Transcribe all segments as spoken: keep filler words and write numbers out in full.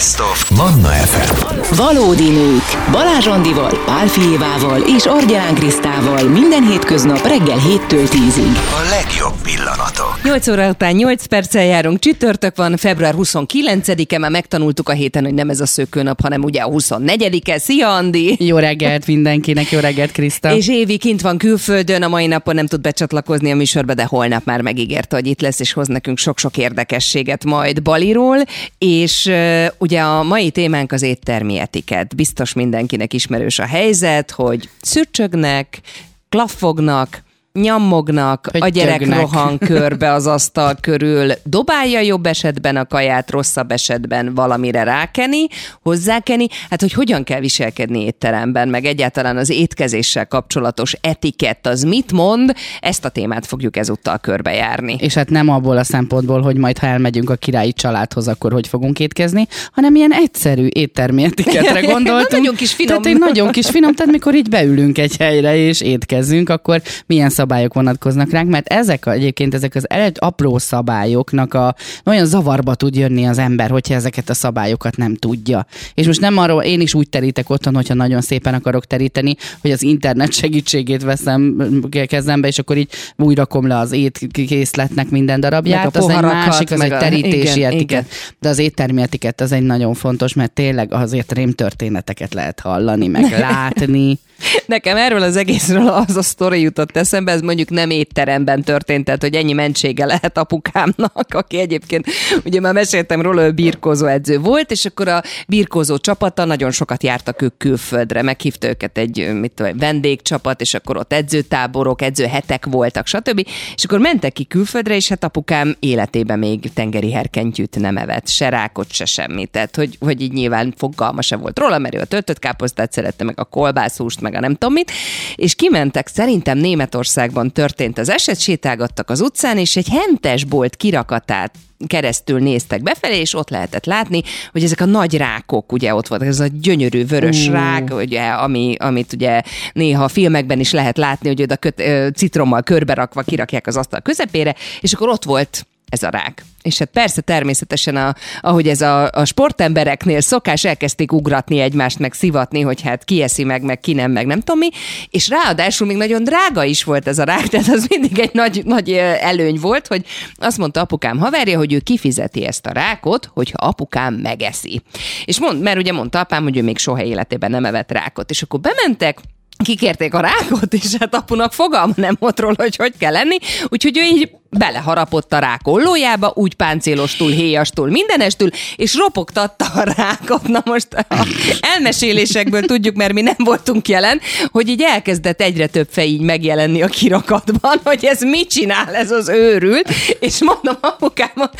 Best of Manna ef em. Valódi nők. Balázs Andival, Pálfi Évával és Orgyán Krisztával minden hétköznap reggel héttől tízig. A legjobb pillanatok. nyolc óra után nyolc perccel járunk. Csütörtök van, február huszonkilencedike. Már megtanultuk a héten, hogy nem ez a szökőnap, hanem ugye a huszonnegyedike. Szia, Andi! Jó reggelt mindenkinek, jó reggelt, Kriszta! És Évi kint van külföldön, a mai napon nem tud becsatlakozni a műsorba, de holnap már megígérte, hogy itt lesz, és hoz nekünk sok-sok érdekességet majd Baliról, és uh, ugye a mai témánk az éttermi etikett. Biztos mindenkinek ismerős a helyzet, hogy szürcsögnek, klaffognak, nyammognak, hogy a gyerek tögnek. Rohan körbe az asztal körül, dobálja jobb esetben a kaját, rosszabb esetben valamire rákeni, hozzákeni. Hát, hogy hogyan kell viselkedni étteremben, meg egyáltalán az étkezéssel kapcsolatos etikett, az mit mond, ezt a témát fogjuk ezúttal körbejárni. És hát nem abból a szempontból, hogy majd ha elmegyünk a királyi családhoz, akkor hogy fogunk étkezni, hanem ilyen egyszerű éttermi etikettre gondoltunk. Nagyon kis finom. Tehát nagyon kis finom, tehát mikor így beülünk egy helyre és étkezünk, akkor milyen szabályok vonatkoznak ránk, mert ezek egyébként ezek az egy apró szabályoknak a olyan zavarba tud jönni az ember, hogyha ezeket a szabályokat nem tudja. És most nem arról, én is úgy terítek otthon, hogyha nagyon szépen akarok teríteni, hogy az internet segítségét veszem kezembe, és akkor így úgy rakom le az étkészletnek minden darabját. Az egy másik, az egy terítési igen, etikett. Igen. De az éttermi etikett az egy nagyon fontos, mert tényleg azért rém történeteket lehet hallani, meg látni. Nekem erről az egészről az a sztori jutott eszembe, ez mondjuk nem étteremben történt, tehát hogy ennyi mentsége lehet apukámnak, aki egyébként, ugye már meséltem róla, ő birkózó edző volt, és akkor a birkózó csapata nagyon sokat jártak ők külföldre, meghívta őket egy mit tudom, vendégcsapat, és akkor ott edzőtáborok, edzőhetek voltak, stb. És akkor mentek ki külföldre, és hát apukám életében még tengeri herkentyűt nem evett, se rákot, se semmit, tehát hogy, hogy így nyilván fogalma se volt róla, mert ő a töltött káposztát szerette, meg a kolbászhúst, meg a nem tudom mit, és kimentek, szerintem Németországban történt az eset, sétálgattak az utcán, és egy hentes bolt kirakatát keresztül néztek befelé, és ott lehetett látni, hogy ezek a nagy rákok, ugye ott volt ez a gyönyörű vörös mm. rák, ugye, ami, amit ugye néha a filmekben is lehet látni, hogy oda köt, ö, citrommal körberakva kirakják az asztal közepére, és akkor ott volt ez a rák. És hát persze természetesen, a, ahogy ez a, a sportembereknél szokás, elkezdték ugratni egymást, meg szivatni, hogy hát ki eszi meg, meg ki nem, meg nem tudom mi, és ráadásul még nagyon drága is volt ez a rák, tehát az mindig egy nagy, nagy előny volt, hogy azt mondta apukám haverja, hogy ő kifizeti ezt a rákot, hogyha apukám megeszi. És mond, mert ugye mondta apám, hogy ő még soha életében nem evett rákot, és akkor bementek, kikérték a rákot, és hát apunak fogalma nem volt róla, hogy hogy kell lenni, úgyhogy ő így beleharapott a rák ollójába, úgy páncélostul, héjastul, mindenestül, és ropogtatta a rákot. Na most a elmesélésekből tudjuk, mert mi nem voltunk jelen, hogy így elkezdett egyre több fej így megjelenni a kirakatban, hogy ez mit csinál, ez az őrült, és mondom apukámat,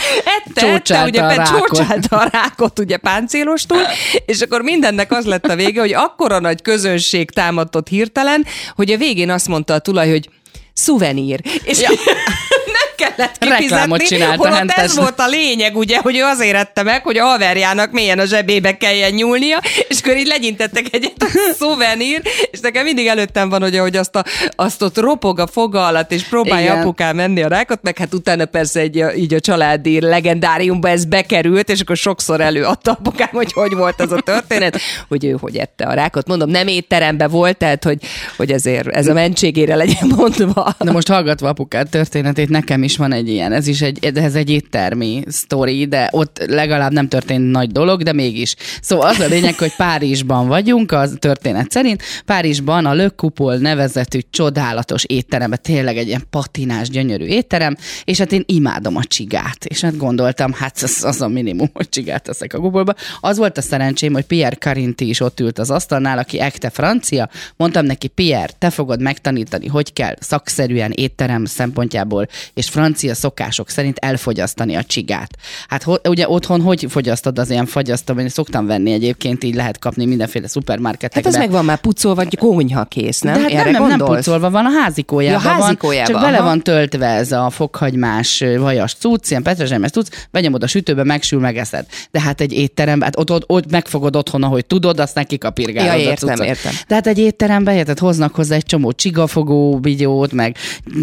ette, ette, ugye a csócsálta a rákot, ugye páncélostul, és akkor mindennek az lett a vége, hogy akkora nagy közönség támadtott hirtelen, hogy a végén azt mondta a tulaj, hogy szuvenír. És ja. nem kellett kifizetni, holott ez volt a lényeg, ugye, hogy ő azért ette meg, hogy a haverjának mélyen a zsebébe kelljen nyúlnia, és akkor így legyintettek egyet, szuvenír, és nekem mindig előttem van, hogy ahogy azt, a, azt ott ropog a foga alatt, és próbálja igen. apukám menni a rákot, meg hát utána persze egy, így a családi legendáriumba ez bekerült, és akkor sokszor előadta apukám, hogy hogy volt ez a történet, hogy ő hogy ette a rákot. Mondom, nem étterembe volt, tehát hogy, hogy ezért ez a mentségére legyen mondva. Na most hallgatva apukád történetét, nekem is van egy ilyen, ez is egy, ez egy éttermi sztori, de ott legalább nem történt nagy dolog, de mégis. Szóval az a lényeg, hogy Párizsban vagyunk, az történet szerint. Párizsban a Le Goupol nevezetű csodálatos étteremben, tényleg egy ilyen patinás, gyönyörű étterem, és hát én imádom a csigát, és hát gondoltam, hát az, az a minimum, hogy csigát teszek a Goupolba. Az volt a szerencsém, hogy Pierre Carinty is ott ült az asztalnál, aki ekte francia, mondtam neki, Pierre, te fogod megtanítani, hogy kell szakszerűen étterem szempontjából és francia szokások szerint elfogyasztani a csigát. Hát ho, ugye otthon hogy fogyasztod az ilyen fagyasztom? Én szoktam venni egyébként, így lehet kapni mindenféle szupermarketekben. Hát az meg van már pucolva, vagy konyha kész, nem? De hát nem, nem, nem pucolva van, a házikójában ja, van, csak aha. bele van töltve ez a fokhagymás vajas cucc, ilyen petrezselymes cucc, benyomod a sütőbe, megsül, megeszed. De hát egy étteremben, hát ott, ott, ott megfogod otthon, ahogy tudod, aztán kikapirgálod ja, értem, a cuccot. Értem. De hát egy étteremben érted, hoznak hozzá egy csomó csigafogó bigyót, meg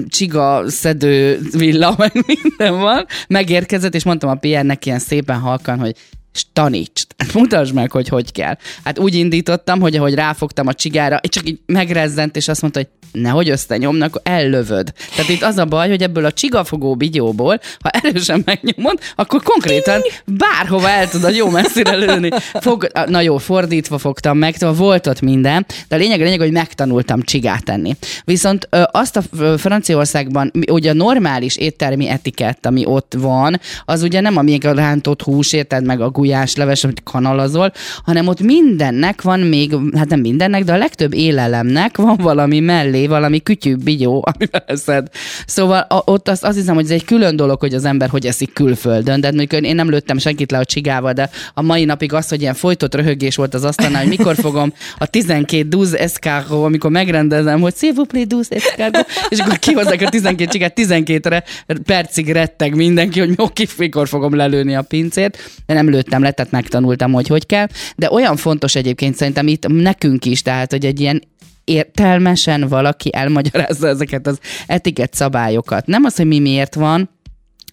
csiga szedő villa, meg minden van. Megérkezett, és mondtam a Pierre-nek ilyen szépen halkan, hogy és tanítsd. Mutasd meg, hogy hogy kell. Hát úgy indítottam, hogy ahogy ráfogtam a csigára, csak így megrezzent, és azt mondta, hogy nehogy összenyomnak, ellövöd. Tehát itt az a baj, hogy ebből a csigafogó bigyóból, ha erősen megnyomod, akkor konkrétan bárhova el tudod jó messzire lőni. Fog, na jó, fordítva fogtam meg, tehát volt ott minden, de a lényeg, a lényeg, hogy megtanultam csigát tenni. Viszont azt a Franciaországban, ugye a normális éttermi etikett, ami ott van, az ugye nem a még a rántott hús, érted, meg a gulyásleves, amit kanalazol, hanem ott mindennek van még, hát nem mindennek, de a legtöbb élelemnek van valami mellé, valami kütyű bigyó, amivel eszed. Szóval a, ott azt, azt hiszem, hogy ez egy külön dolog, hogy az ember hogy eszik külföldön, de mondjuk én nem lőttem senkit le a csigával, de a mai napig az, hogy ilyen folytott röhögés volt az asztalnál, hogy mikor fogom a tizenkét dúz escargot, amikor megrendezem, hogy s'il vous plaît dúz escargot, és akkor kihozzák a tizenkét csigát, tizenkettő percig retteg mindenki, hogy oké, mikor fogom lelőni a pincét. De nem lőttem le, tehát megtanultam, hogy hogy kell. De olyan fontos egyébként szerintem itt nekünk is, tehát, hogy egy ilyen értelmesen valaki elmagyarázza ezeket az etikett szabályokat. Nem az, hogy mi miért van,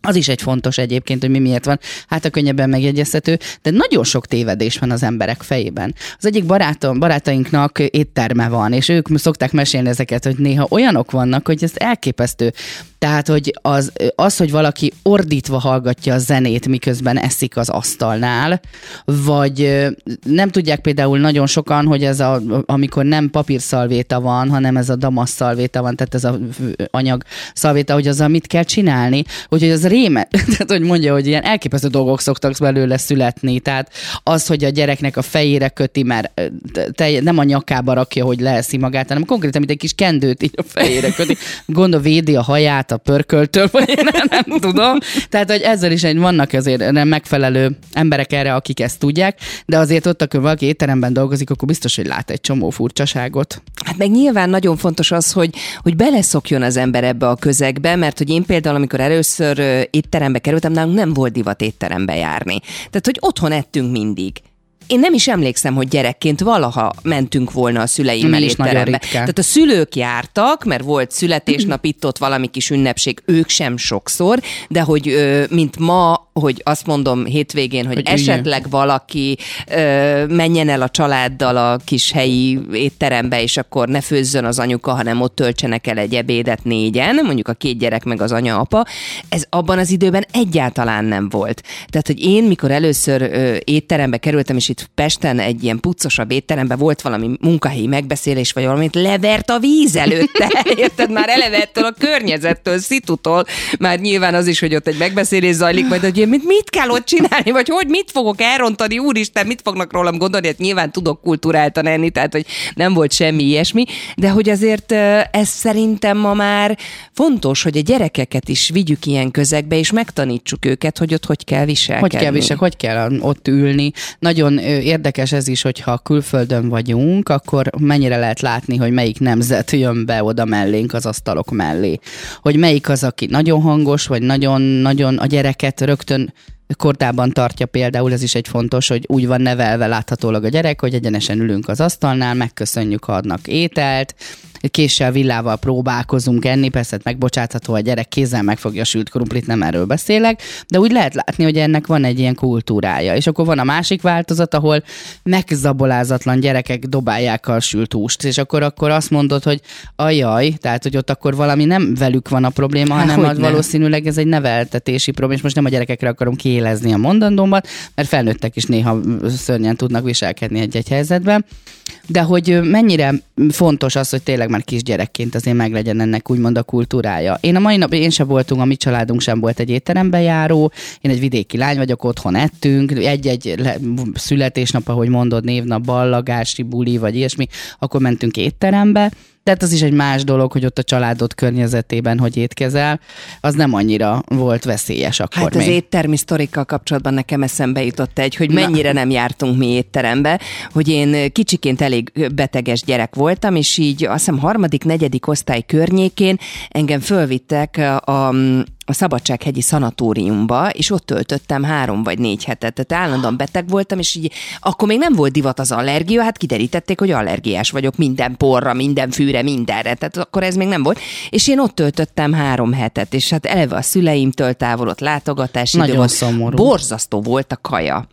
az is egy fontos egyébként, hogy mi miért van. Hát a könnyebben megjegyezhető, de nagyon sok tévedés van az emberek fejében. Az egyik barátom, barátainknak étterme van, és ők szokták mesélni ezeket, hogy néha olyanok vannak, hogy ez elképesztő. Tehát, hogy az, az, hogy valaki ordítva hallgatja a zenét, miközben eszik az asztalnál, vagy nem tudják például nagyon sokan, hogy ez a, amikor nem papírszalvéta van, hanem ez a damaszszalvéta van, tehát ez a anyagszalvéta, hogy azzal mit kell csinálni, úgyhogy az réme, tehát hogy mondja, hogy ilyen elképesztő dolgok szoktak belőle születni, tehát az, hogy a gyereknek a fejére köti, mert te, nem a nyakába rakja, hogy leeszi magát, hanem konkrétan, mint egy kis kendőt így a fejére köti, gondolom védi a haját a pörköltől, vagy én nem tudom. Tehát, hogy ezzel is vannak azért nem megfelelő emberek erre, akik ezt tudják, de azért ott, akkor valaki étteremben dolgozik, akkor biztos, hogy lát egy csomó furcsaságot. Hát meg nyilván nagyon fontos az, hogy, hogy beleszokjon az ember ebbe a közegbe, mert hogy én például, amikor először étterembe kerültem, nálunk nem volt divat étterembe járni. Tehát, hogy otthon ettünk mindig. Én nem is emlékszem, hogy gyerekként valaha mentünk volna a szüleimmel étterembe. Tehát a szülők jártak, mert volt születésnap, itt ott valami kis ünnepség, ők sem sokszor, de hogy mint ma, hogy azt mondom hétvégén, hogy, hogy esetleg üljön. Valaki menjen el a családdal a kis helyi étterembe, és akkor ne főzzön az anyuka, hanem ott töltsenek el egy ebédet négyen, mondjuk a két gyerek meg az anya, apa. Ez abban az időben egyáltalán nem volt. Tehát, hogy én mikor először étterembe kerültem, és itt Pesten egy ilyen puccosabb étteremben volt valami munkahelyi megbeszélés, vagy valamit levert a víz előtte, érted? Már elevettől, a környezettől, szitutól, már nyilván az is, hogy ott egy megbeszélés zajlik, majd hogy mit kell ott csinálni, vagy hogy mit fogok elrontani, úristen, mit fognak rólam gondolni, hát nyilván tudok kulturáltan enni, tehát hogy nem volt semmi ilyesmi, de hogy azért ez szerintem ma már fontos, hogy a gyerekeket is vigyük ilyen közegbe, és megtanítsuk őket, hogy ott hogy kell viselkedni. Hogy kell viselkedni, hogy kell ott ülni. Nagyon érdekes ez is, hogyha külföldön vagyunk, akkor mennyire lehet látni, hogy melyik nemzet jön be oda mellénk az asztalok mellé. Hogy melyik az, aki nagyon hangos, vagy nagyon-nagyon a gyereket rögtön kordában tartja például, ez is egy fontos, hogy úgy van nevelve láthatólag a gyerek, hogy egyenesen ülünk az asztalnál, megköszönjük, ha adnak ételt, késsel, villával próbálkozunk enni, persze megbocsátható a gyerek, kézzel megfogja a sült krumplit, nem erről beszélek, de úgy lehet látni, hogy ennek van egy ilyen kultúrája. És akkor van a másik változat, ahol megzabolázatlan gyerekek dobálják a sült húst, és akkor, akkor azt mondod, hogy ajaj, tehát, hogy ott akkor valami nem velük van a probléma, hanem hát, az nem. Valószínűleg ez egy neveltetési probléma, és most nem a gyerekekre akarom kiélezni a mondandómat, mert felnőttek is néha szörnyen tudnak viselkedni egy-egy helyzetben, de hogy mennyire fontos az, hogy tényleg már kisgyerekként azért meglegyen ennek úgymond a kultúrája. Én a mai nap, én sem voltunk, a mi családunk sem volt egy étterembe járó, én egy vidéki lány vagyok, otthon ettünk, egy-egy születésnap, ahogy mondod, névnap, ballagási buli, vagy ilyesmi, akkor mentünk étterembe. Tehát az is egy más dolog, hogy ott a családod környezetében hogy étkezel, az nem annyira volt veszélyes akkor hát még. Hát az éttermi sztorikkal kapcsolatban nekem eszembe jutott egy, hogy mennyire Na. nem jártunk mi étterembe, hogy én kicsiként elég beteges gyerek voltam, és így azt hiszem harmadik, negyedik osztály környékén engem fölvittek a... a Szabadsághegyi szanatóriumba, és ott töltöttem három vagy négy hetet. Tehát állandóan beteg voltam, és így akkor még nem volt divat az allergia, hát kiderítették, hogy allergiás vagyok minden porra, minden fűre, mindenre. Tehát akkor ez még nem volt. És én ott töltöttem három hetet, és hát eleve a szüleimtől távol, ott látogatás idő volt. Nagyon szomorú. Borzasztó volt a kaja.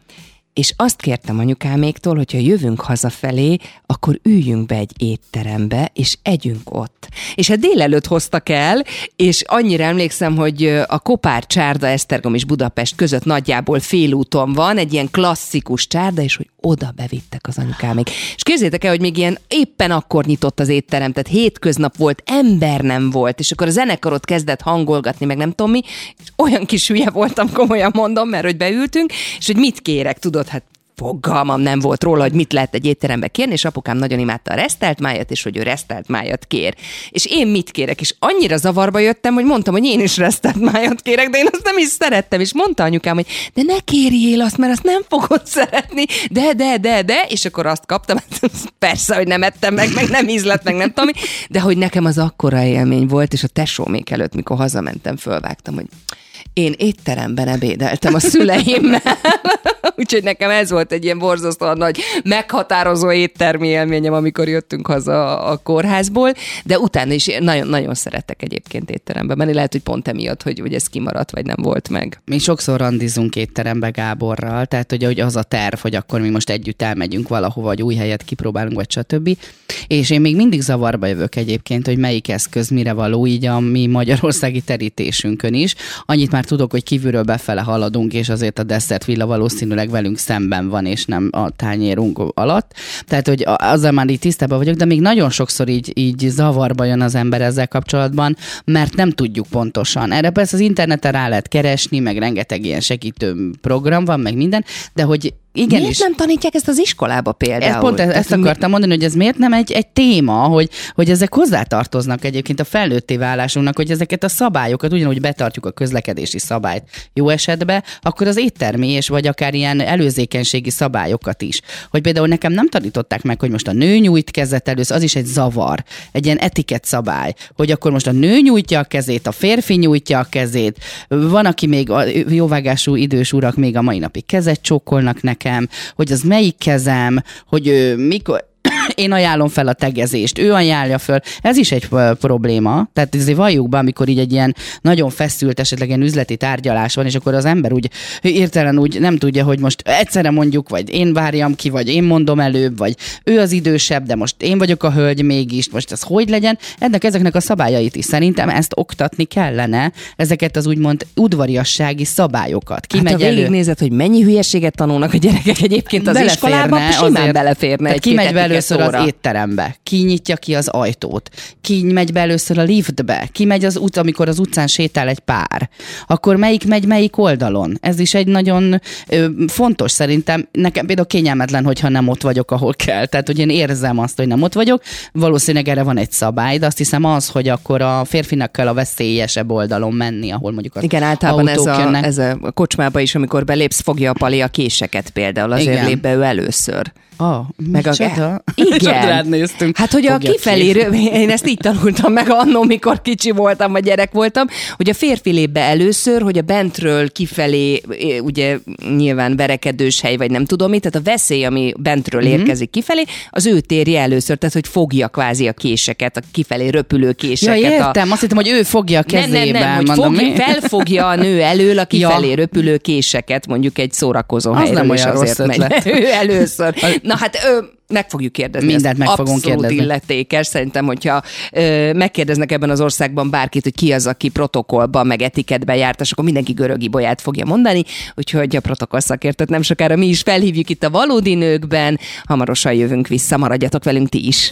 és azt kértem anyukáméktól, hogyha jövünk hazafelé, akkor üljünk be egy étterembe, és együnk ott. És hát délelőtt hoztak el, és annyira emlékszem, hogy a Kopár Csárda, Esztergom és Budapest között nagyjából félúton van, egy ilyen klasszikus csárda, és hogy oda bevittek az anyukámék. És képzeljétek el, hogy még ilyen éppen akkor nyitott az étterem, tehát hétköznap volt, ember nem volt, és akkor a zenekarot kezdett hangolgatni, meg nem tudom mi, és olyan kis hülye voltam, komolyan mondom, mert hogy beültünk, és hogy mit kérek, tudod, hát fogalmam nem volt róla, hogy mit lehet egy étterembe kérni, és apukám nagyon imádta a resztelt májat, és hogy ő resztelt májat kér. És én mit kérek? És annyira zavarba jöttem, hogy mondtam, hogy én is resztelt májat kérek, de én azt nem is szerettem, és mondta anyukám, hogy de ne kérjél azt, mert azt nem fogod szeretni, de, de, de, de, és akkor azt kaptam, persze, hogy nem ettem meg, meg nem ízlett, meg nem tudom, de hogy nekem az akkora élmény volt, és a tesómék előtt, mikor hazamentem, fölvágtam, hogy én étteremben ebédeltem a szüleimmel, úgyhogy nekem ez volt egy ilyen borzasztóan nagy, meghatározó éttermi élményem, amikor jöttünk haza a kórházból, de utána is nagyon-nagyon szeretek egyébként étterembe menni, lehet, hogy pont emiatt, hogy, hogy ez kimaradt, vagy nem volt meg. Mi sokszor randizunk étterembe Gáborral, tehát hogy az a terv, hogy akkor mi most együtt elmegyünk valahova, vagy új helyet kipróbálunk, vagy stb. És én még mindig zavarba jövök egyébként, hogy melyik eszköz mire való, így a mi magyarországi terítésünkön is. Annyit már tudok, hogy kívülről befele haladunk, és azért a desszertvilla valószínűleg velünk szemben van, és nem a tányérunk alatt. Tehát, hogy azzal már így tisztában vagyok, de még nagyon sokszor így, így zavarba jön az ember ezzel kapcsolatban, mert nem tudjuk pontosan. Erre persze az interneten rá lehet keresni, meg rengeteg ilyen segítő program van, meg minden, de hogy igen, miért is nem tanítják ezt az iskolába például? Ez pont ezt, ezt akartam mondani, hogy ez miért nem egy, egy téma, hogy, hogy ezek hozzátartoznak egyébként a felnőtté válásunknak, hogy ezeket a szabályokat, ugyanúgy betartjuk a közlekedési szabályt jó esetben, akkor az éttermi és vagy akár ilyen előzékenységi szabályokat is. Hogy például nekem nem tanították meg, hogy most a nő nyújt kezet először, az is egy zavar, egy ilyen etikett szabály, hogy akkor most a nő nyújtja a kezét, a férfi nyújtja a kezét, van, aki még a jóvágású idős urak még a mai napig kezet csókolnak nekem, hogy az melyik kezem, hogy ő, mikor én ajánlom fel a tegezést, ő ajánlja föl. Ez is egy probléma. Tehát azért valljuk be, amikor így egy ilyen nagyon feszült, esetleg ilyen üzleti tárgyalás van, és akkor az ember úgy értelen úgy nem tudja, hogy most egyszerre mondjuk, vagy én várjam ki, vagy én mondom előbb, vagy ő az idősebb, de most én vagyok a hölgy mégis, most ez hogy legyen. Ennek ezeknek a szabályait is szerintem ezt oktatni kellene, ezeket az úgymond udvariassági szabályokat. Ki hát megy ha elő? Végignézed, hogy mennyi hülyeséget tanulnak a gyerekek egyébként az iskolában, simán beleférne. Ki megy először az étterembe, ki nyitja ki az ajtót, ki megy be először a liftbe, ki megy az út, amikor az utcán sétál egy pár, akkor melyik megy melyik oldalon. Ez is egy nagyon ö, fontos szerintem. Nekem például kényelmetlen, hogyha nem ott vagyok, ahol kell. Tehát, hogy én érzem azt, hogy nem ott vagyok. Valószínűleg erre van egy szabály, de azt hiszem az, hogy akkor a férfinak kell a veszélyesebb oldalon menni, ahol mondjuk az igen, általában autók ez a, jönnek. Ez a kocsmába is, amikor belépsz, fogja a pali a késeket például, azért igen. Lép be ő először. Oh, meg a csoda? Igen. Néztünk, hát, hogy a kifelé, én ezt így tanultam meg annó, mikor kicsi voltam, vagy gyerek voltam, hogy a férfi lép be először, hogy a bentről kifelé, ugye nyilván verekedős hely, vagy nem tudom mit, tehát a veszély, ami bentről mm-hmm. érkezik kifelé, az ő térje először, tehát, hogy fogja kvázi a késeket, a kifelé röpülő késeket. Ja, értem, a... azt hittem, hogy ő fogja a kezében. Nem, nem, nem, hogy fogja, felfogja a nő elől a kifelé ja. röpülő késeket, mondjuk egy szórakozó helyről, az nem olyan rossz ötlet. Ő először. Na hát ő... meg fogjuk kérdezni. Mindent meg fogunk kérdezni. Abszolút illetékes. Szerintem, hogyha ö, megkérdeznek ebben az országban bárkit, hogy ki az, aki protokollban, meg etikettben járt, és akkor mindenki Görög Ibolyát fogja mondani, úgyhogy a protokoll szakértőt nem sokára mi is felhívjuk itt a Valódi Nőkben. Hamarosan jövünk vissza, maradjatok velünk ti is.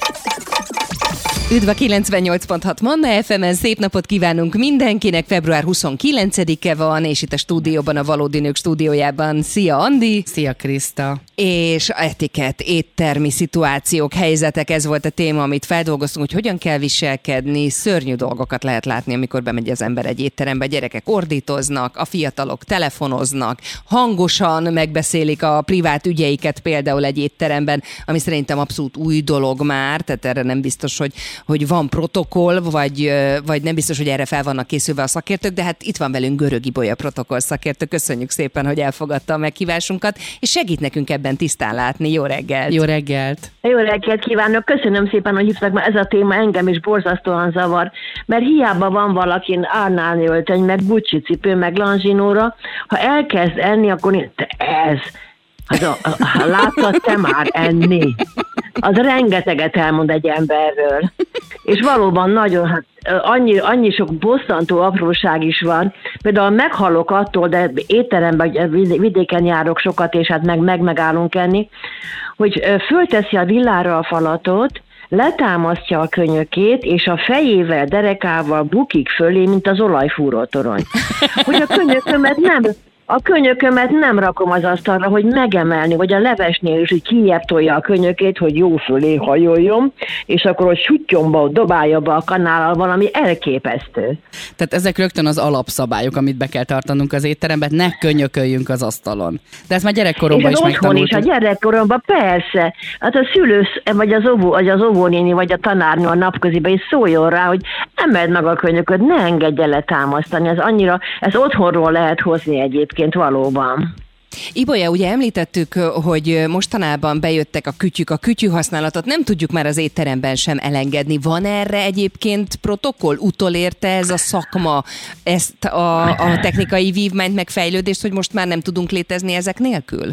Üdv a kilencvennyolc pont hat Manna ef em-en, szép napot kívánunk mindenkinek, február huszonkilencedike van, és itt a stúdióban, a Valódi Nők stúdiójában. Szia Andi! Szia Kriszta! És etikett, éttermi szituációk, helyzetek, ez volt a téma, amit feldolgoztunk, hogy hogyan kell viselkedni, szörnyű dolgokat lehet látni, amikor bemegy az ember egy étterembe, gyerekek ordítoznak, a fiatalok telefonoznak, hangosan megbeszélik a privát ügyeiket például egy étteremben, ami szerintem abszolút új dolog már, tehát erre nem biztos, hogy hogy van protokoll, vagy, vagy nem biztos, hogy erre fel vannak készülve a szakértők, de hát itt van velünk Görög Ibolya protokoll szakértő. Köszönjük szépen, hogy elfogadta a meghívásunkat, és segít nekünk ebben tisztán látni. Jó reggelt! Jó reggelt! Jó reggelt kívánok! Köszönöm szépen, hogy hívtak, mert ez a téma engem is borzasztóan zavar, mert hiába van valakin árnálni öltöny, meg Gucci cipő, meg Lanzsinóra, ha elkezd enni, akkor ez... Az a, a, a, láttad te már enni? Az rengeteget elmond egy emberről. És valóban nagyon, hát annyi, annyi sok bosszantó apróság is van. Például meghalok attól, de étteremben vidéken járok sokat, és hát meg, meg megállunk enni, hogy fölteszi a villára a falatot, letámasztja a könyökét, és a fejével, derekával bukik fölé, mint az olajfúrótorony. Hogy a könyökömet nem... A könyökömet nem rakom az asztalra, hogy megemelni, vagy a levesnél is, hogy kijebb tolja a könyökét, hogy jó fölé hajoljon, és akkor hogy sutyomba, dobálja be a kanállal, valami elképesztő. Tehát ezek rögtön az alapszabályok, amit be kell tartanunk az étteremben, ne könyököljünk az asztalon. De ezt már gyerekkoromban is megtanultuk. És a gyerekkoromban persze. Hát a szülő, vagy az, óvó, vagy az óvónéni, vagy a tanárnő a napköziben is szóljon rá, hogy emeld meg a könyököt, ne engedje letámasztani. Ez annyira, ez otthonról lehet hozni egyébként. Valóban. Ibolya, ugye említettük, hogy mostanában bejöttek a kütyük, a kütyű használatot nem tudjuk már az étteremben sem elengedni. Van erre egyébként protokoll? Utolérte ez a szakma ezt a, a technikai vívmányt, meg fejlődést, hogy most már nem tudunk létezni ezek nélkül?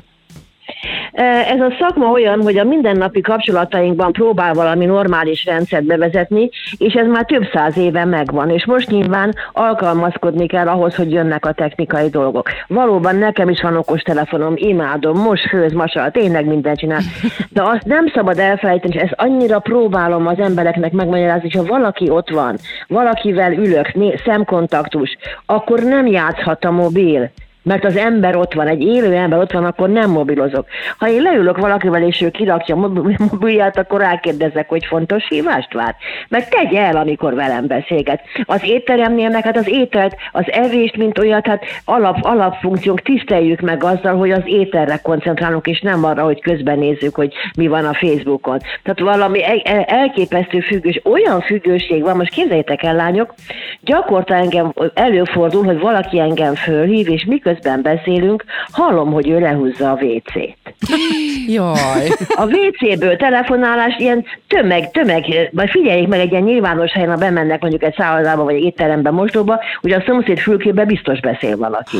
Ez a szakma olyan, hogy a mindennapi kapcsolatainkban próbál valami normális rendszert bevezetni, és ez már több száz éve megvan, és most nyilván alkalmazkodni kell ahhoz, hogy jönnek a technikai dolgok. Valóban nekem is van okostelefonom, imádom, most főz, masal, tényleg mindent csinál, de azt nem szabad elfelejteni, és ezt annyira próbálom az embereknek megmagyarázni, hogy ha valaki ott van, valakivel ülök, szemkontaktus, akkor nem játszhat a mobil. Mert az ember ott van, egy élő ember ott van, akkor nem mobilozok. Ha én leülök valakivel, és ő kirakja a mobilját, akkor rákérdezek, hogy fontos hívást vár. Mert tegye el, amikor velem beszélget. Az étteremnél meg, hát az ételt, az evést, mint olyat, hát alap, alapfunkciónk, tiszteljük meg azzal, hogy az ételre koncentrálunk, és nem arra, hogy közben nézzük, hogy mi van a Facebookon. Tehát valami elképesztő függős, olyan függőség van, most képzeljétek el, lányok, gyakorta engem előfordul, hogy valaki engem fölhív, és miközben beszélünk, hallom, hogy ő lehúzza a vécét. Jaj! A vécéből telefonálás ilyen tömeg, tömeg, majd figyeljék meg egy ilyen nyilvános helyen, ha bemennek mondjuk egy szállodába, vagy egy étterembe, mosdóba, hogy a szomszéd fülkébe biztos beszél valaki.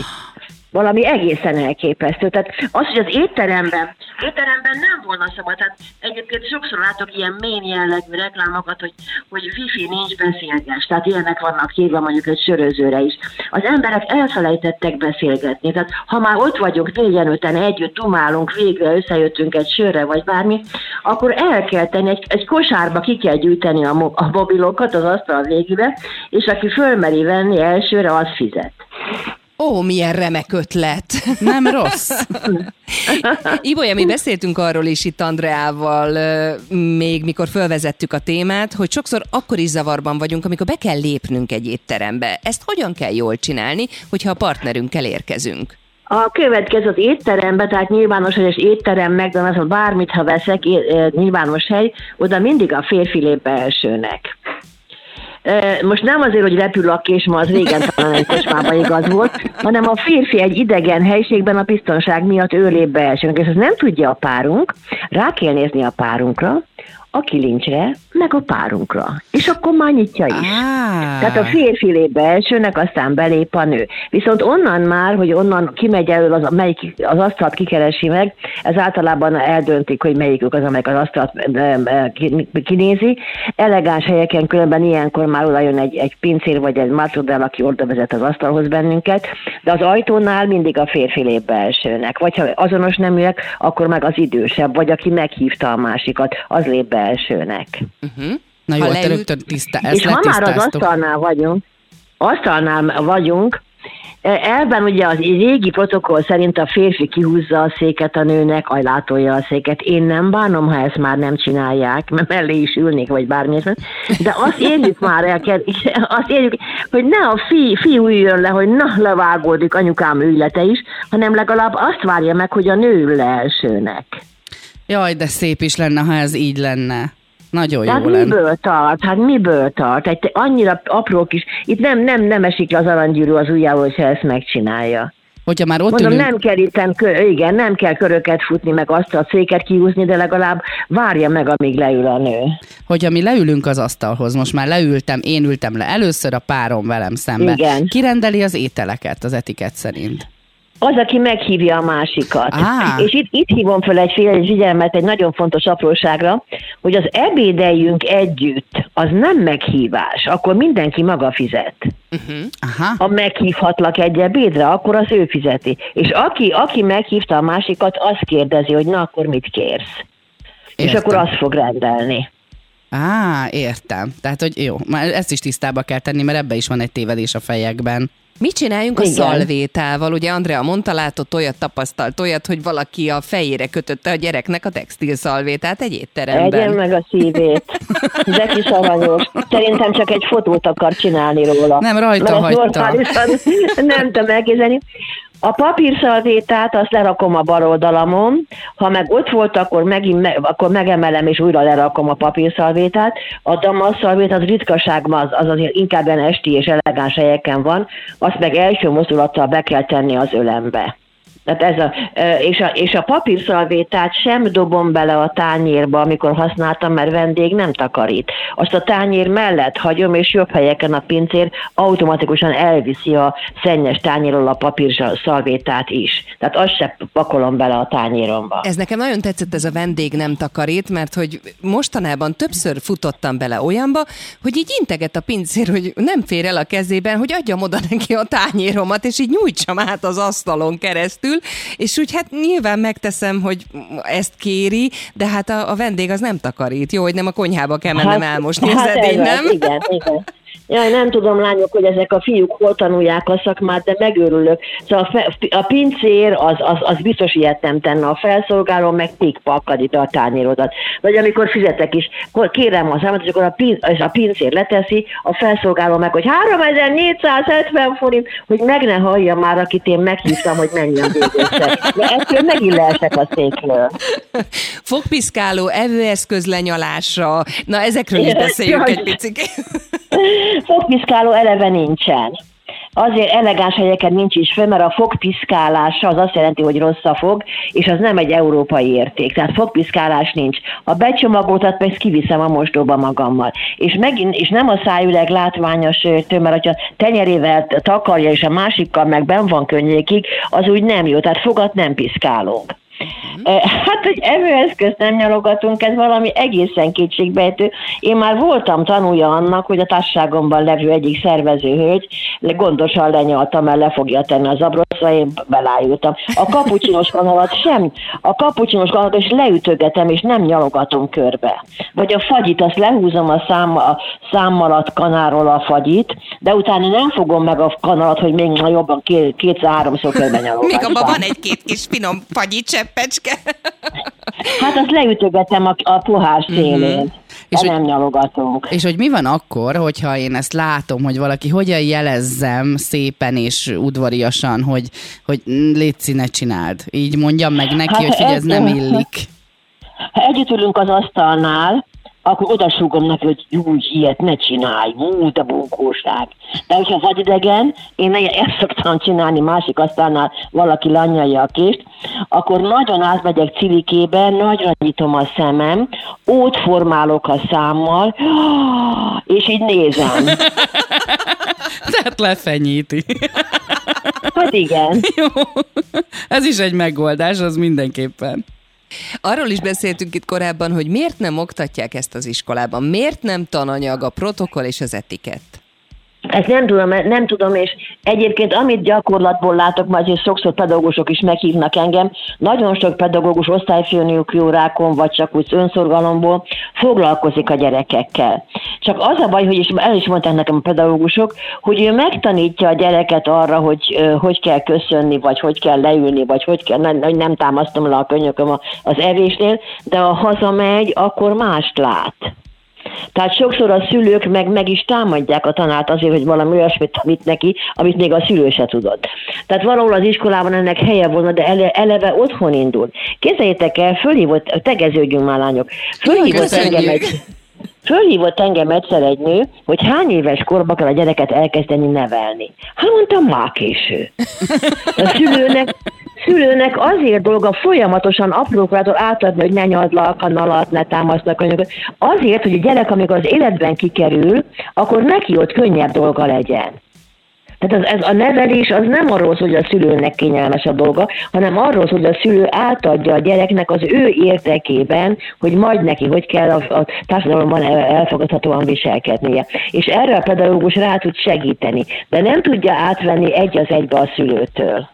Valami egészen elképesztő. Tehát az, hogy az étteremben, étteremben nem volna szabad. Tehát egyébként sokszor látok ilyen mén jellegű reklámokat, hogy, hogy wifi nincs beszélgetés. Tehát ilyenek vannak hívva mondjuk egy sörözőre is. Az emberek elfelejtettek beszélgetni. Tehát ha már ott vagyunk négyen, öten együtt dumálunk, végre összejöttünk egy sörre vagy bármi, akkor el kell tenni, egy, egy kosárba ki kell gyűjteni a, mo- a mobilokat az asztal végébe, és aki fölmeri venni elsőre, az fizet. Ó, milyen remek ötlet! Nem rossz! Ibolya, mi beszéltünk arról is itt Andreával, még mikor felvezettük a témát, hogy sokszor akkor is zavarban vagyunk, amikor be kell lépnünk egy étterembe. Ezt hogyan kell jól csinálni, hogyha a partnerünkkel érkezünk? A következő az étterembe, tehát nyilvános hely, és étterem, McDonald's, bármit, ha veszek, nyilvános hely, oda mindig a férfi lép be elsőnek. Most nem azért, hogy repül a kés, ma az régen talán egy kocsmában igaz volt, hanem a férfi egy idegen helyiségben a biztonság miatt ő lép be elsőnek, és ezt nem tudja a párunk, rá kell nézni a párunkra, a kilincsre, meg a párunkra. És akkor már nyitja is. Ah. Tehát a férfi lép be elsőnek, aztán belép a nő. Viszont onnan már, hogy onnan kimegy elől, az, melyik az asztalt kikeresi meg, ez általában eldöntik, hogy melyikük az, amelyik az asztalt kinézi. Elegáns helyeken különben ilyenkor már oda jön egy, egy pincér, vagy egy matrodell, aki oda vezet az asztalhoz bennünket, de az ajtónál mindig a férfi lép be elsőnek. Vagy ha azonos neműek, akkor meg az idősebb, vagy aki meghívta a másikat, az lép be elsőnek. Uh-huh. Na jó, ha leült... rögtön tisztá... És ha már az asztalnál vagyunk, asztalnál vagyunk, elben ugye az régi protokoll szerint a férfi kihúzza a széket a nőnek, ajlátolja a széket. Én nem bánom, ha ezt már nem csinálják, mert mellé is ülnék, vagy bármi. De azt érjük már el, azt érjük, hogy ne a fi, fiú üljön le, hogy na, levágódik anyukám ügylete is, hanem legalább azt várja meg, hogy a nő ül le elsőnek. Jaj, de szép is lenne, ha ez így lenne. Nagyon jó lenne. Hát miből tart? Hát miből tart? Egy annyira apró kis... Itt nem, nem, nem esik le az aranygyűrű az ujjából, hogyha ezt megcsinálja. Hogyha már ott Mondom, ülünk... nem kell itten, igen, nem kell köröket futni, meg azt a széket kihúzni, de legalább várja meg, amíg leül a nő. Hogyha mi leülünk az asztalhoz, most már leültem, én ültem le először, a párom velem szemben. Igen. Kirendeli az ételeket az etikett szerint. Az, aki meghívja a másikat. Á. És itt, itt hívom fel egy figyelmet egy nagyon fontos apróságra, hogy az ebédeljünk együtt, az nem meghívás, akkor mindenki maga fizet. Uh-huh. Aha. Ha meghívhatlak egy ebédre, akkor az ő fizeti. És aki, aki meghívta a másikat, azt kérdezi, hogy na, akkor mit kérsz? Értem. És akkor azt fog rendelni. Á, értem. Tehát, hogy jó, már ezt is tisztába kell tenni, mert ebbe is van egy tévedés a fejekben. Mit csináljunk igen. a szalvétával? Ugye Andrea mondta, látott olyat, tapasztalt olyat, hogy valaki a fejére kötötte a gyereknek a textil szalvétát egy étteremben. Egyen meg a szívét. De kis aranyos. Szerintem csak egy fotót akar csinálni róla. Nem, rajta hagyta. Nem tudom elképzelni. A papírszalvétát azt lerakom a bal oldalamon, ha meg ott volt, akkor, megint me- akkor megemelem és újra lerakom a papírszalvétát. A damaszszalvét az ritkaság, az, az azért inkább ilyen esti és elegáns helyeken van, azt meg első mozdulattal be kell tenni az ölembe. Tehát ez a, és, a, és a papírszalvétát sem dobom bele a tányérba, amikor használtam, mert vendég nem takarít. Azt a tányér mellett hagyom, és jobb helyeken a pincér automatikusan elviszi a szennyes tányérról a papírszalvétát is. Tehát azt sem pakolom bele a tányéromba. Ez nekem nagyon tetszett, ez a vendég nem takarít, mert hogy mostanában többször futottam bele olyanba, hogy így integet a pincér, hogy nem fér el a kezében, hogy adjam oda neki a tányéromat, és így nyújtsam át az asztalon keresztül, és úgy hát nyilván megteszem, hogy ezt kéri, de hát a, a vendég az nem takarít. Jó, hogy nem a konyhába kell mennem hát, elmosni hát az edény, nem? Igen, igen. Jaj, nem tudom, lányok, hogy ezek a fiúk hol tanulják a szakmát, de megőrülök. Szóval a pincér, az, az, az biztos ilyet nem tenne, a felszolgáló, meg pikpakkad a tányérodat. Vagy amikor fizetek is, kérem a számot, és akkor a, pin, a pincér leteszi, a felszolgáló meg, hogy háromezer-négyszázhetven forint, hogy meg ne hallja már, akit én meghívtam, hogy mennyi a végésszer. De ettől megint leesek a székről. Fogpiszkáló, evőeszköz lenyalásra, na ezekről is beszéljünk egy picit. Fogpiszkáló eleve nincsen. Azért elegáns helyeken nincs is fő, mert a fogpiszkálása az azt jelenti, hogy rossz a fog, és az nem egy európai érték. Tehát fogpiszkálás nincs. A becsomagoltat meg kiviszem a mosdóba magammal. És megint, és nem a szájüleg látványos tő, mert hogyha tenyerével takarja, és a másikkal meg benn van könnyékig, az úgy nem jó. Tehát fogat nem piszkálunk. Uh-huh. Hát, hogy evőeszközt nem nyalogatunk, ez valami egészen kétségbejtő. Én már voltam tanulja annak, hogy a társaságomban levő egyik szervezőhölgy gondosan lenyalta, mert le fogja tenni az abroszra, én belájultam. A kapucsinos kanalat sem, a kapucsinos kanalat is leütögetem, és nem nyalogatom körbe. Vagy a fagyit, azt lehúzom a szám, a szám alatt kanáról a fagyit, de utána nem fogom meg a kanalat, hogy még jobban kétszer-háromszor körbe nyalogattam. Még abban van egy-két kis finom fagyicsepp. Pecske. Hát azt leütögetem a, a pohár szélén. Mm. És nem hogy, nyalogatunk. És hogy mi van akkor, hogyha én ezt látom, hogy valaki hogyan jelezzem szépen és udvariasan, hogy, hogy létszi, ne csináld. Így mondjam meg neki, hát, hogy figyelj, ez nem illik. Ha együtt ülünk az asztalnál, akkor odasúgom neki, hogy úgy ilyet ne csinálj, úgy a bunkóság. De hogyha vagy idegen, én ezt szoktam csinálni, másik asztalnál valaki lanyalja a kést, akkor nagyon átmegyek civikében, nagyon nyitom a szemem, ót formálok a számmal, és így nézem. Tehát lefenyíti. Hát igen. Jó. Ez is egy megoldás, az mindenképpen. Arról is beszéltünk itt korábban, hogy miért nem oktatják ezt az iskolában? Miért nem tananyag a protokoll és az etikett? Ezt nem tudom, nem tudom, és egyébként amit gyakorlatból látok, mert azért sokszor pedagógusok is meghívnak engem, nagyon sok pedagógus osztályfőnöki órákon, vagy csak úgy önszorgalomból foglalkozik a gyerekekkel. Csak az a baj, hogy is, el is mondták nekem a pedagógusok, hogy ő megtanítja a gyereket arra, hogy hogy kell köszönni, vagy hogy kell leülni, vagy hogy kell, nem, nem támasztom le a könyököm az evésnél, de ha hazamegy, akkor mást lát. Tehát sokszor a szülők meg, meg is támadják a tanárt azért, hogy valami olyasmit tanít neki, amit még a szülő se tudott. Tehát valahol az iskolában ennek helye volna, de ele, eleve otthon indul. Képzeljétek el, fölhívott, tegeződjünk már lányok, fölhívott engem egy... Fölhívott engem egyszer egy nő, hogy hány éves korban kell a gyereket elkezdeni nevelni. Hát mondtam, már késő. A szülőnek, szülőnek azért dolga folyamatosan aprókorától átadni, hogy ne nyald le a kanalat, ne támaszd a könyököt. Azért, hogy a gyerek, amikor az életben kikerül, akkor neki ott könnyebb dolga legyen. Tehát az, ez a nevelés az nem arról szól, hogy a szülőnek kényelmes a dolga, hanem arról szól, hogy a szülő átadja a gyereknek az ő érdekében, hogy majd neki, hogy kell a, a társadalomban elfogadhatóan viselkednie. És erre a pedagógus rá tud segíteni, de nem tudja átvenni egy az egybe a szülőtől.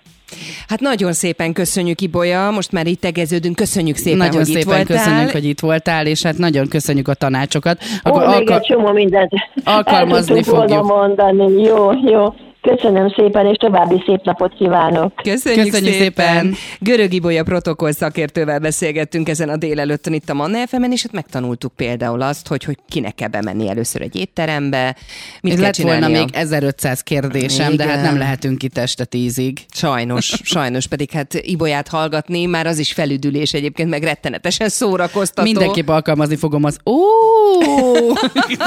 Hát nagyon szépen köszönjük, Ibolya, most már itt tegeződünk, köszönjük szépen, nagyon hogy szépen itt voltál. Nagyon szépen köszönjük, hogy itt voltál, és hát nagyon köszönjük a tanácsokat. Akkor Ó, alka- még egy csomó mindent alkalmazni fogjuk. Mondani. Jó, jó. Köszönöm szépen, és további szép napot kívánok. Köszönjük, Köszönjük szépen. szépen. Görög Ibolya protokoll szakértővel beszélgettünk ezen a délelőttön itt a Manna ef emen, és hát megtanultuk például azt, hogy, hogy kinek kell bemenni először egy étterembe. Mit lett volna még ezerötszáz kérdésem, igen, de hát nem lehetünk itt este tízig. Sajnos, sajnos, pedig hát Ibolyát hallgatni már az is felüdülés egyébként, meg rettenetesen szórakoztató. Mindenképp alkalmazni fogom az ó,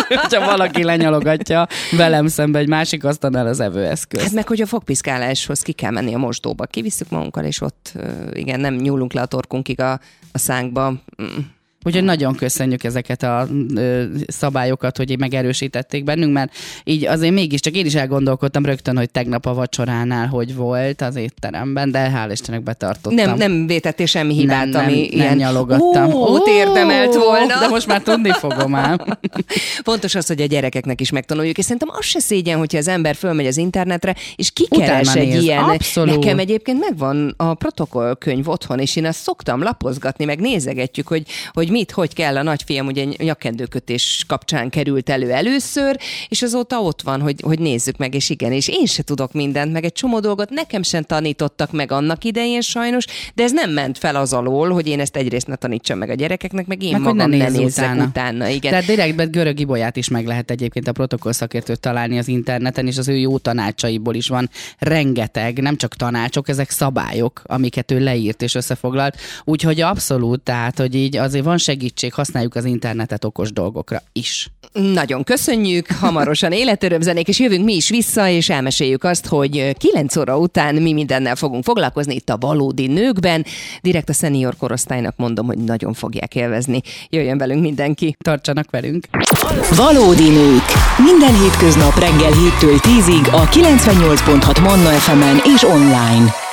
hogyha valaki lenyalogatja velem szembe egy másik asztalnál az evő eszköz. Hát meg, hogy a fogpiszkáláshoz ki kell menni a mosdóba. Kivisszük magunkkal, és ott igen, nem nyúlunk le a torkunkig a, a szánkba. Mm. Úgyhogy nagyon köszönjük ezeket a ö, szabályokat, hogy megerősítették bennünk, mert így azért mégiscsak én is elgondolkodtam rögtön, hogy tegnap a vacsoránál hogy volt az étteremben, de hál' Istennek betartottam. Nem, nem vétettél semmi hibát, nem, ami nem, ilyen... Nem nyalogattam. Ó, ott érdemelt volna. De most már tudni fogom ám. Fontos az, hogy a gyerekeknek is megtanuljuk, és szerintem az se szégyen, hogyha az ember fölmegy az internetre, és kikeres egy ilyen. Abszolút. Nekem egyébként megvan a protokollkönyv otthon, és én azt szoktam lapozgatni, meg nézegetjük, hogy, hogy mit, hogy kell. A nagyfiam ugye nyakkendőkötés kapcsán került elő először, és azóta ott van, hogy, hogy nézzük meg, és igen, és én se tudok mindent, meg egy csomó dolgot nekem sem tanítottak meg annak idején sajnos, de ez nem ment fel az alól, hogy én ezt egyrészt ne tanítsam meg a gyerekeknek, meg én meg magam ne, ne nézzek utána. utána igen. Tehát direktben Görög Ibolyát is meg lehet egyébként a protokoll szakértőt találni az interneten, és az ő jó tanácsaiból is van rengeteg, nem csak tanácsok, ezek szabályok, amiket ő leírt és összefoglalt. Úgyhogy abszolút, tehát, hogy így azért van segítség, használjuk az internetet okos dolgokra is. Nagyon köszönjük, hamarosan életörömzenék, és jövünk mi is vissza, és elmeséljük azt, hogy kilenc óra után mi mindennel fogunk foglalkozni itt a Valódi Nőkben. Direkt a szenior korosztálynak mondom, hogy nagyon fogják élvezni. Jöjjön velünk mindenki, tartsanak velünk! Valódi Nők! Minden hétköznap reggel héttől tízig a kilencvennyolc pont hat Manna ef emen és online.